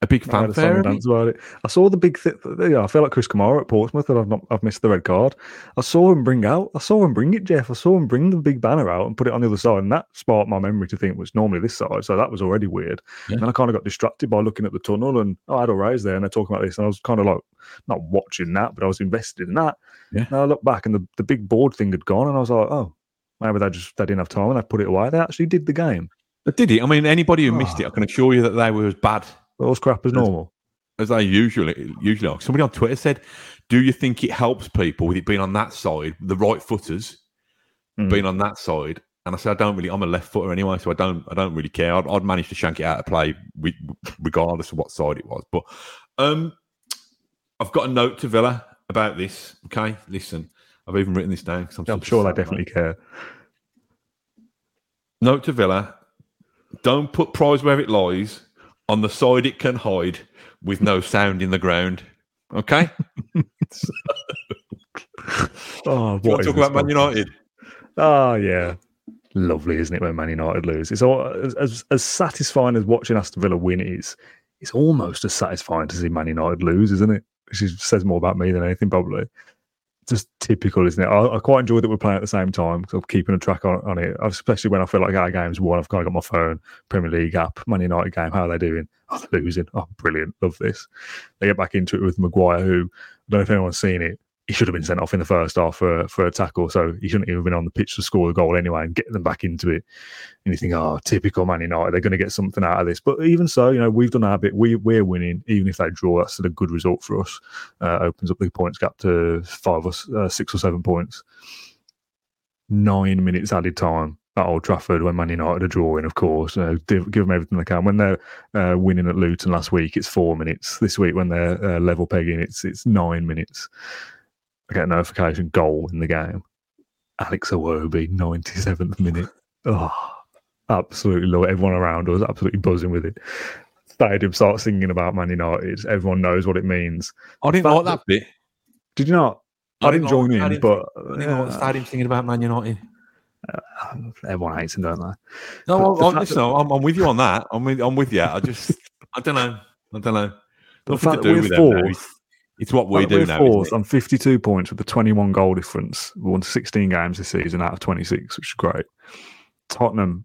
a big fanfare. I, I saw the big thing. Yeah, I feel like Chris Kamara at Portsmouth, and I've not, I've missed the red card. I saw him bring out, I saw him bring it, Jeff. I saw him bring the big banner out and put it on the other side, and that sparked my memory to think it was normally this side, so that was already weird. Yeah. And then I kind of got distracted by looking at the tunnel, and oh, I had a raise there, and they're talking about this, and I was kind of like, not watching that, but I was invested in that. Yeah. And I looked back, and the, the big board thing had gone, and I was like, oh, maybe they just they didn't have time, and I put it away. They actually did the game. They did it. I mean, anybody who oh. missed it, I can assure you that they were as bad. All crap as normal, as they usually usually are. Somebody on Twitter said, "Do you think it helps people with it being on that side, the right footers mm. being on that side?" And I said, "I don't really. I'm a left footer anyway, so I don't. I don't really care. I'd, I'd manage to shank it out of play with, regardless of what side it was." But um, I've got a note to Villa about this. Okay, listen, I've even written this down because I'm, yeah, I'm sure they definitely man. care. Note to Villa: don't put prize where it lies. On the side it can hide, with no sound in the ground. Okay? so, oh, what talk about Man United? Oh, yeah. Lovely, isn't it, when Man United lose? It's all, as, as satisfying as watching Aston Villa win is, it's almost as satisfying to see Man United lose, isn't it? Which is, says more about me than anything, probably. Just typical, isn't it? I, I quite enjoy that we're playing at the same time, because I'm keeping a track on, on it, especially when I feel like our game's won. I've kind of got my phone, Premier League app, Man United game, how are they doing? Oh, they're losing. Oh, brilliant. Love this. They get back into it with Maguire, who, I don't know if anyone's seen it, he should have been sent off in the first half for, for a tackle, so he shouldn't even have been on the pitch to score the goal anyway, and get them back into it. And you think, oh, typical Man United, they're going to get something out of this. But even so, you know, we've done our bit. We, we're winning. Even if they draw, that's still a good result for us. Uh, opens up the points gap to five or uh, six or seven points. Nine minutes added time at Old Trafford when Man United are drawing, of course. You know, give them everything they can. When they're uh, winning at Luton last week, it's four minutes. This week, when they're uh, level pegging, it's it's nine minutes. I get a notification, goal in the game. Alex Iwobi, ninety-seventh minute. Oh, absolutely love it. Everyone around us absolutely buzzing with it. Stadium starts singing about Man United. Everyone knows what it means. I didn't like that bit. Did you not? I, I didn't join in, stadium, but... I didn't know what the stadium singing about Man United. Uh, everyone hates him, don't they? No, I, I, listen, that, I'm, I'm with you on that. I'm with, I'm with you. I just... I don't know. I don't know. Nothing to do with them. It's what we like do now. Fourth on fifty-two points with a twenty-one goal difference. We won sixteen games this season out of twenty-six, which is great. Tottenham,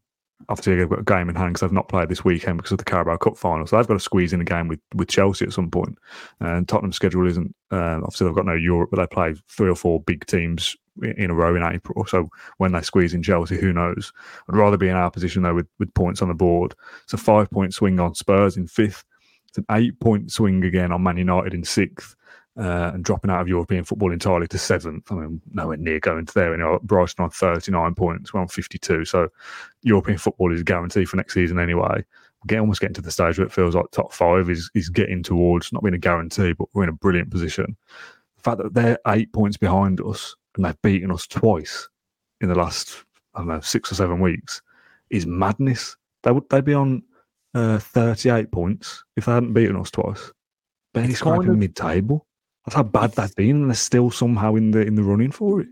obviously, they've got a game in hand because they've not played this weekend because of the Carabao Cup final. So they've got to squeeze in a game with, with Chelsea at some point. And Tottenham's schedule isn't, uh, obviously, they've got no Europe, but they play three or four big teams in a row in April. So when they squeeze in Chelsea, who knows? I'd rather be in our position, though, with, with points on the board. It's a five point swing on Spurs in fifth. It's an eight point swing again on Man United in sixth. Uh, and dropping out of European football entirely to seventh. I mean, nowhere near going to there. Anyway. Brighton on thirty-nine points, we're on fifty-two. So European football is guaranteed for next season anyway. We're almost getting to the stage where it feels like top five is, is getting towards, not being a guarantee, but we're in a brilliant position. The fact that they're eight points behind us and they've beaten us twice in the last, I don't know, six or seven weeks is madness. They would, they'd be on uh, thirty-eight points if they hadn't beaten us twice. Barely scraping of- mid-table. That's how bad they've been, and they're still somehow in the in the running for it.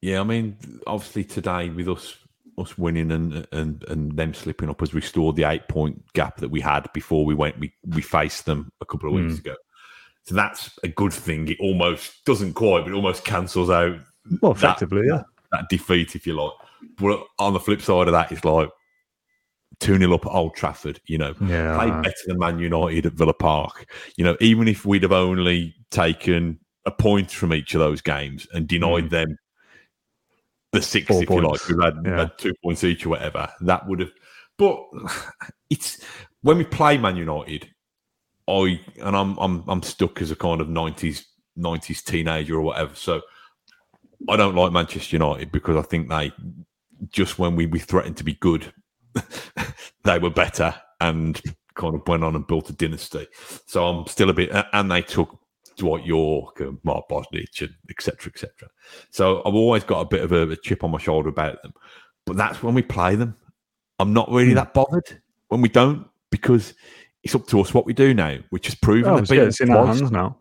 Yeah, I mean, obviously today with us us winning and and, and them slipping up has restored the eight point gap that we had before we went we, we faced them a couple of weeks mm. ago. So that's a good thing. It almost doesn't quite, but it almost cancels out. Well, effectively, that, yeah, that defeat, if you like. But on the flip side of that, it's like two nil up at Old Trafford, you know, yeah. play better than Man United at Villa Park. You know, even if we'd have only taken a point from each of those games and denied mm. them the six, Four if points. you like, we've had, yeah. had two points each or whatever, that would have. But it's when we play Man United, I and I'm I'm I'm stuck as a kind of nineties nineties teenager or whatever. So I don't like Manchester United because I think they just when we we threatened to be good. They were better and kind of went on and built a dynasty. So I'm still a bit, and they took Dwight Yorke and Mark Bosnich and et cetera, et cetera. So I've always got a bit of a, a chip on my shoulder about them. But that's when we play them. I'm not really that bothered when we don't because it's up to us what we do now, which is proven. Oh, yeah, it's in our hands now.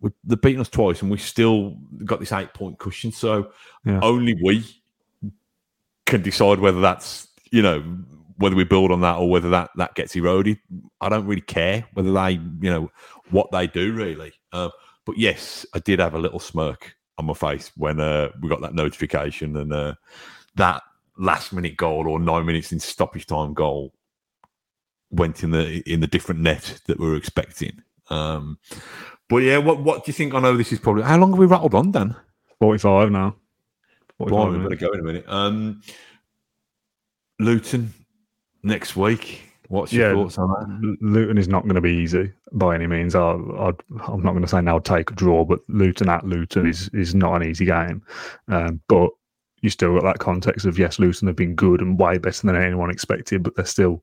we, they've beaten us twice and we still got this eight-point cushion. So yeah. only we can decide whether that's, you know, whether we build on that or whether that, that gets eroded. I don't really care whether they, you know, what they do really. Uh, but yes, I did have a little smirk on my face when uh, we got that notification and uh, that last-minute goal or nine minutes in stoppage time goal went in the in the different net that we were expecting. Um, but yeah, what what do you think? I know this is probably how long have we rattled on, Dan? forty-five now. forty-five we're going to go in a minute. Um, Luton next week. What's your yeah, thoughts on that? Luton is not going to be easy by any means. I, I, I'm not going to say now take a draw, but Luton at Luton is is not an easy game. Um, but you still got that context of yes, Luton have been good and way better than anyone expected, but they're still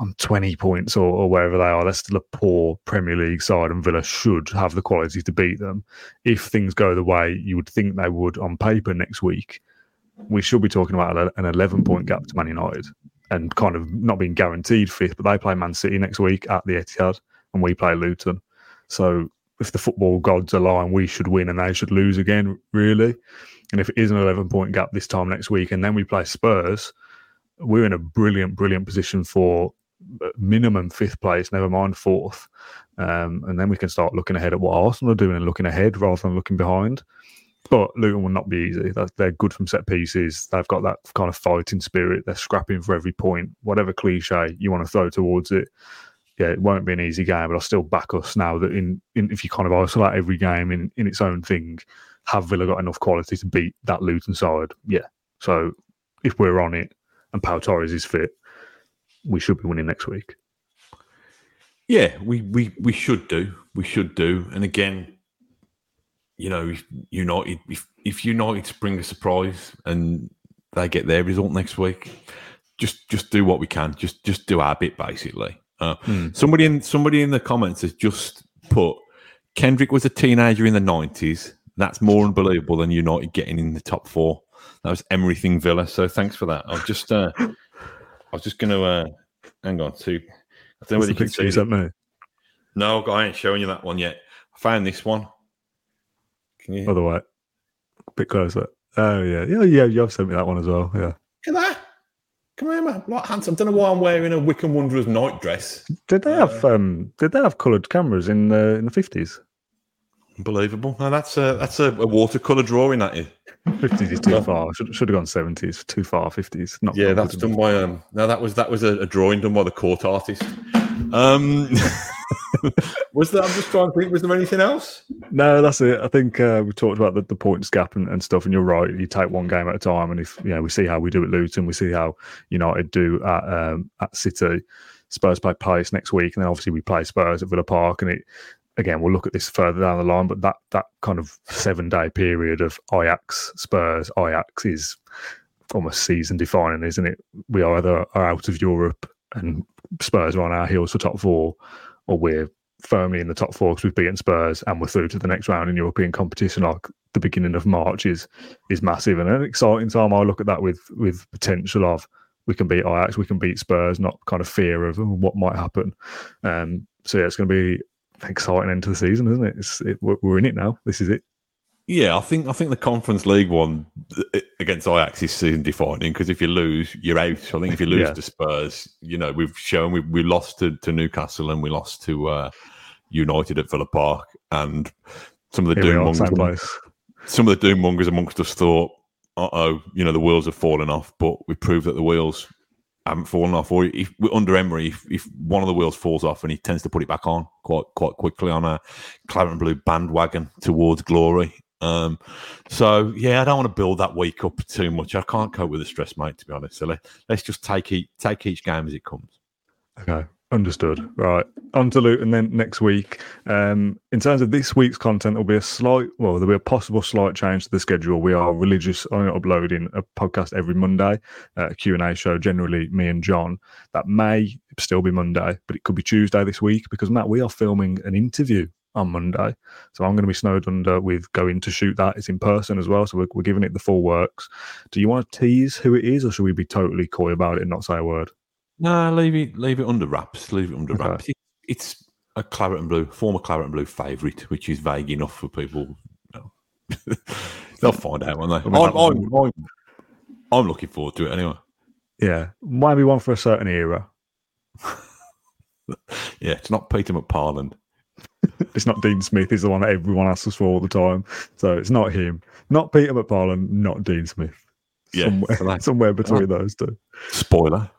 on twenty points or, or wherever they are. They're still a poor Premier League side, and Villa should have the quality to beat them. If things go the way you would think they would on paper next week, we should be talking about an eleven-point gap to Man United and kind of not being guaranteed fifth, but they play Man City next week at the Etihad and we play Luton. So if the football gods align, we should win and they should lose again, really. And if it is an eleven-point gap this time next week and then we play Spurs, we're in a brilliant, brilliant position for minimum fifth place, never mind fourth. Um, and then we can start looking ahead at what Arsenal are doing and looking ahead rather than looking behind. But Luton will not be easy. They're good from set pieces. They've got that kind of fighting spirit. They're scrapping for every point, whatever cliche you want to throw towards it. Yeah, it won't be an easy game, but I'll still back us now that in, in if you kind of isolate every game in, in its own thing, have Villa got enough quality to beat that Luton side? Yeah. So if we're on it and Pau Torres is fit, we should be winning next week. Yeah, we, we, we should do. We should do. And again, you know, if United, if, if United spring a surprise and they get their result next week, just just do what we can. Just just do our bit, basically. Uh, mm. Somebody in somebody in the comments has just put, Kendrick was a teenager in the nineties. That's more unbelievable than United getting in the top four. That was Emery thing Villa. So thanks for that. I've just, uh, I was just going to uh, hang on to. I don't know whether you can see it. That, no, I ain't showing you that one yet. I found this one. Yeah. By the way, a bit closer. Oh, yeah. Yeah, yeah, you've sent me that one as well. Yeah. Look at that. Come here, man. Like handsome. I don't know why I'm wearing a Wickham Wanderers night dress. Did they uh, have um, Did they have coloured cameras in the in the fifties? Unbelievable. No, that's a that's a, a watercolour drawing at you. fifties is too far. Should should have gone seventies. Too far. Fifties. Not yeah, that's done by um. No, that was that was a, a drawing done by the court artist. Um. Was there? I'm just trying to think. Was there anything else? No, that's it. I think uh, we talked about the, the points gap and, and stuff. And you're right. You take one game at a time. And if you know, we see how we do at Luton, we see how United do at um, at City. Spurs play Palace next week, and then obviously we play Spurs at Villa Park. And it again, we'll look at this further down the line. But that that kind of seven day period of Ajax, Spurs, Ajax is almost season defining, isn't it? We either are out of Europe and Spurs are on our heels for top four, or we're firmly in the top four because we've beaten Spurs and we're through to the next round in European competition. Like the beginning of March is is massive and an exciting time. I look at that with with potential of we can beat Ajax, we can beat Spurs, not kind of fear of what might happen. Um, so yeah, it's going to be an exciting end to the season, isn't it? It's, it we're in it now. This is it. Yeah, I think I think the Conference League one against Ajax is season defining because if you lose, you're out. I think if you lose yeah. to Spurs, you know, we've shown we we lost to, to Newcastle and we lost to uh, United at Villa Park, and some of the Here doommongers, some of the doommongers amongst us thought, uh oh, you know, the wheels have fallen off, but we proved that the wheels haven't fallen off. Or if under Emery, if, if one of the wheels falls off, and he tends to put it back on quite quite quickly on a claret and blue bandwagon towards glory. Um, so yeah, I don't want to build that week up too much. I can't cope with the stress, mate, to be honest. So let, let's just take each, take each game as it comes. Okay. Understood. Right. On to Luton then next week. Um, in terms of this week's content, there'll be a slight, well, there'll be a possible slight change to the schedule. We are religious on uploading a podcast every Monday, a Q and A show, generally me and John. That may still be Monday, but it could be Tuesday this week because, Matt, we are filming an interview on Monday. So I'm going to be snowed under with going to shoot that. It's in person as well. So we're, we're giving it the full works. Do you want to tease who it is or should we be totally coy about it and not say a word? No, leave it, leave it under wraps. Leave it under okay. wraps. It, it's a claret and blue, former claret and blue favourite, which is vague enough for people. You know. They'll find out, won't they? I mean, I'm, I'm, I'm, I'm looking forward to it anyway. Yeah, might be one for a certain era. Yeah, it's not Peter McParland. It's not Dean Smith. He's the one that everyone asks us for all the time. So it's not him. Not Peter McParland, not Dean Smith. Yeah, somewhere, so that, somewhere between that, those two. Spoiler.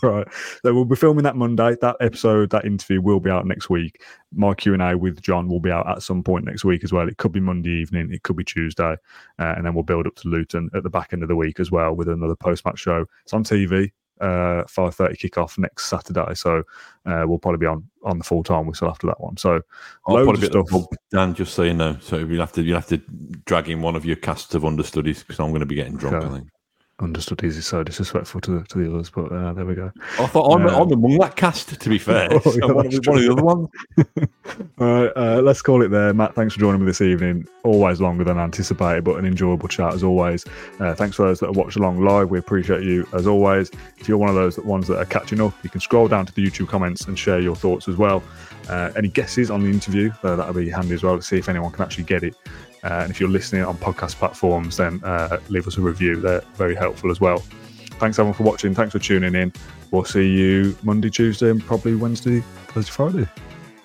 Right. So we'll be filming that Monday. That episode, that interview will be out next week. My Q and A with John will be out at some point next week as well. It could be Monday evening. It could be Tuesday. Uh, and then we'll build up to Luton at the back end of the week as well with another post-match show. It's on T V. Uh, five thirty kickoff next Saturday, so uh, we'll probably be on, on the full time whistle after that one. So I'll probably be Dan, just so you know. So you'll have to you'll have to drag in one of your casts of understudies because I'm going to be getting drunk. Okay. I think understudies is so disrespectful to the, to the others, but uh, there we go. I thought I'm, uh, I'm among that cast, to be fair. Oh, so yeah, one, of, one of the other ones. All right, uh, let's call it there. Matt, thanks for joining me this evening. Always longer than anticipated, but an enjoyable chat as always. Uh, thanks for those that have watched along live. We appreciate you as always. If you're one of those that, ones that are catching up, you can scroll down to the YouTube comments and share your thoughts as well. Uh, any guesses on the interview? Uh, that'll be handy as well to see if anyone can actually get it. Uh, and if you're listening on podcast platforms, then uh, leave us a review. They're very helpful as well. Thanks, everyone, for watching. Thanks for tuning in. We'll see you Monday, Tuesday, and probably Wednesday, Thursday, Friday.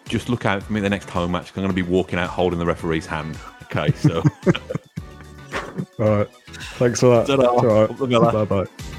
Just look out for me the next home match. I'm going to be walking out holding the referee's hand. Okay, so. All right. Thanks for that. All right. Bye-bye.